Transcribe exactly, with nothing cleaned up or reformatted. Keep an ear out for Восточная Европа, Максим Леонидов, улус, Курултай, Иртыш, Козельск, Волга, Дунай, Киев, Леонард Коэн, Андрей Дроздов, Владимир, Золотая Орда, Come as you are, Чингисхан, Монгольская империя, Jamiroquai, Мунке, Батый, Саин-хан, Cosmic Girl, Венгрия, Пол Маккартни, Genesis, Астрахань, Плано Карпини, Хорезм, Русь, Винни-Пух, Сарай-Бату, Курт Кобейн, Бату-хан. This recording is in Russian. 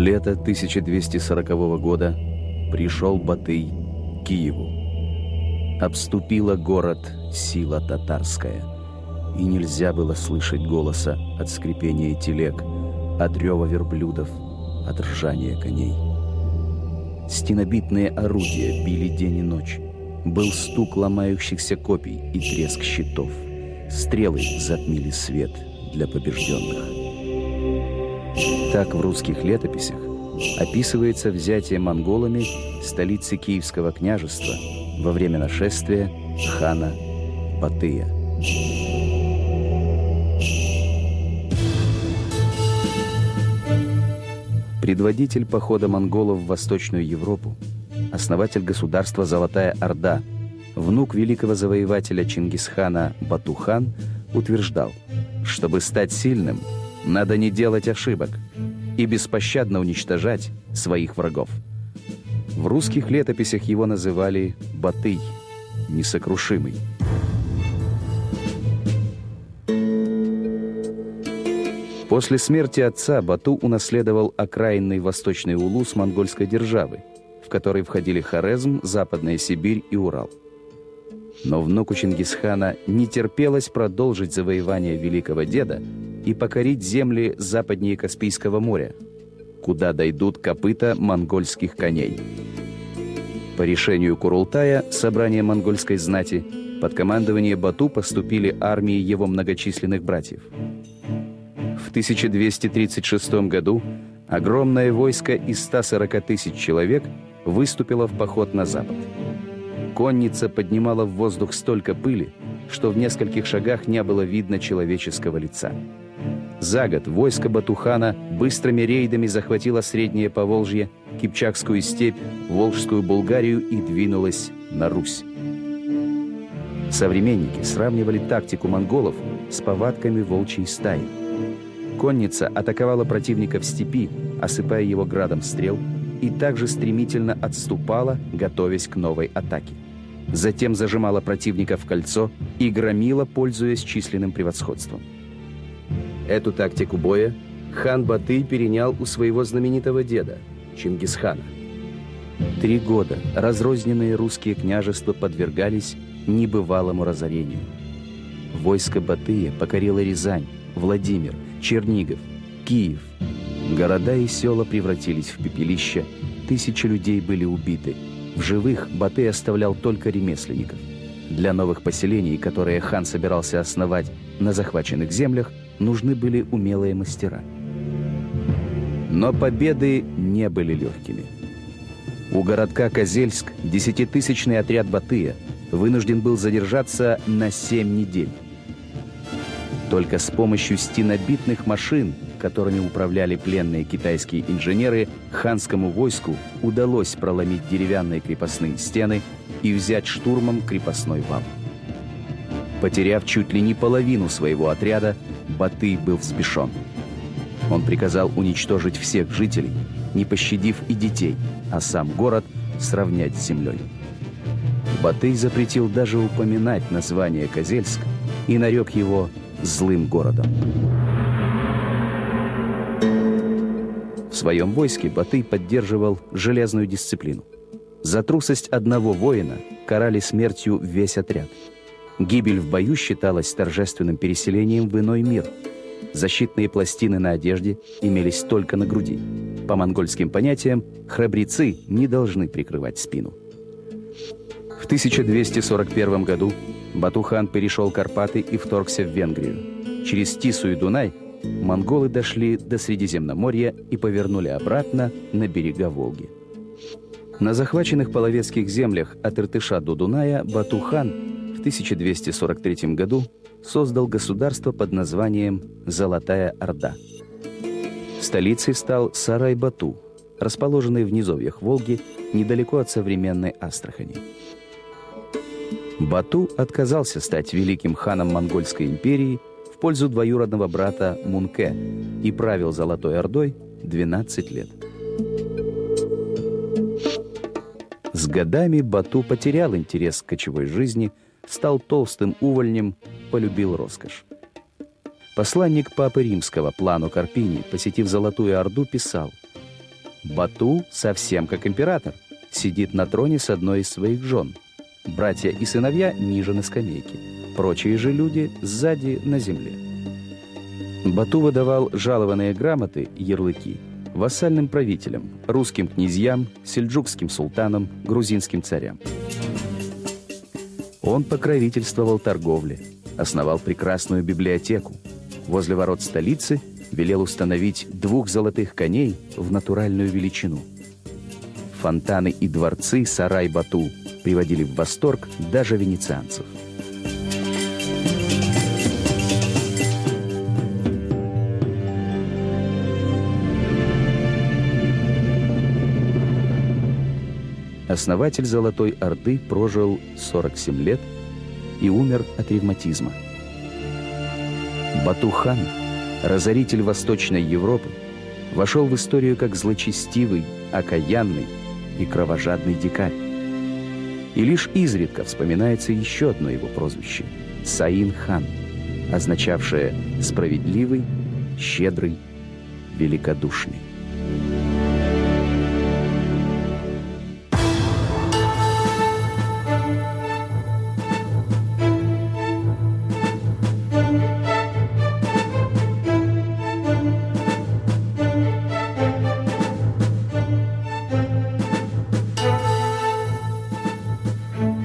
Лето тысяча двести сорокового года пришел Батый к Киеву. Обступила город сила татарская, и нельзя было слышать голоса от скрипения телег, от рева верблюдов, от ржания коней. Стенобитные орудия били день и ночь. Был стук ломающихся копий и треск щитов. Стрелы затмили свет для побежденных. Так в русских летописях описывается взятие монголами столицы Киевского княжества во время нашествия хана Батыя. Предводитель похода монголов в Восточную Европу, основатель государства Золотая Орда, внук великого завоевателя Чингисхана Бату-хан утверждал, чтобы стать сильным, надо не делать ошибок и беспощадно уничтожать своих врагов. В русских летописях его называли Батый, несокрушимый. После смерти отца Бату унаследовал окраинный восточный улус монгольской державы, в который входили Хорезм, Западная Сибирь и Урал. Но внуку Чингисхана не терпелось продолжить завоевание великого деда и покорить земли западнее Каспийского моря, куда дойдут копыта монгольских коней. По решению Курултая, собрания монгольской знати, под командование Бату поступили армии его многочисленных братьев. В тысяча двести тридцать шестом году огромное войско из ста сорока тысяч человек выступило в поход на запад. Конница поднимала в воздух столько пыли, что в нескольких шагах не было видно человеческого лица. За год войско Бату-хана быстрыми рейдами захватило Среднее Поволжье, Кипчакскую степь, Волжскую Булгарию и двинулось на Русь. Современники сравнивали тактику монголов с повадками волчьей стаи. Конница атаковала противника в степи, осыпая его градом стрел, и также стремительно отступала, готовясь к новой атаке. Затем зажимала противника в кольцо и громила, пользуясь численным превосходством. Эту тактику боя хан Батый перенял у своего знаменитого деда, Чингисхана. Три года разрозненные русские княжества подвергались небывалому разорению. Войско Батыя покорило Рязань, Владимир, Чернигов, Киев. Города и села превратились в пепелища, тысячи людей были убиты. В живых Батый оставлял только ремесленников. Для новых поселений, которые хан собирался основать на захваченных землях, нужны были умелые мастера. Но победы не были легкими. У городка Козельск десятитысячный отряд Батыя вынужден был задержаться на семь недель. Только с помощью стенобитных машин, которыми управляли пленные китайские инженеры, ханскому войску удалось проломить деревянные крепостные стены и взять штурмом крепостной вал. Потеряв чуть ли не половину своего отряда, Батый был взбешен. Он приказал уничтожить всех жителей, не пощадив и детей, а сам город сравнять с землей. Батый запретил даже упоминать название Козельск и нарек его злым городом. В своем войске Батый поддерживал железную дисциплину. За трусость одного воина карали смертью весь отряд. Гибель в бою считалась торжественным переселением в иной мир. Защитные пластины на одежде имелись только на груди. По монгольским понятиям, храбрецы не должны прикрывать спину. В тысяча двести сорок первом году Бату-хан перешел Карпаты и вторгся в Венгрию. Через Тису и Дунай монголы дошли до Средиземноморья и повернули обратно на берега Волги. На захваченных половецких землях от Иртыша до Дуная Бату-хан в тысяча двести сорок третьем году создал государство под названием Золотая Орда. Столицей стал Сарай-Бату, расположенный в низовьях Волги, недалеко от современной Астрахани. Бату отказался стать великим ханом Монгольской империи в пользу двоюродного брата Мунке и правил Золотой Ордой двенадцать лет. С годами Бату потерял интерес к кочевой жизни, стал толстым увольнем, полюбил роскошь. Посланник Папы Римского Плано Карпини, посетив Золотую Орду, писал: Бату совсем как император, сидит на троне с одной из своих жен. Братья и сыновья ниже на скамейке, прочие же люди сзади на земле. Бату выдавал жалованные грамоты, ярлыки, вассальным правителям, русским князьям, сельджукским султанам, грузинским царям. Он покровительствовал торговле, основал прекрасную библиотеку. Возле ворот столицы велел установить двух золотых коней в натуральную величину. Фонтаны и дворцы Сарай-Бату приводили в восторг даже венецианцев. Основатель Золотой Орды прожил сорок семь лет и умер от ревматизма. Бату-хан, разоритель Восточной Европы, вошел в историю как злочестивый, окаянный и кровожадный дикарь. И лишь изредка вспоминается еще одно его прозвище – Саин-хан, означавшее «справедливый, щедрый, великодушный».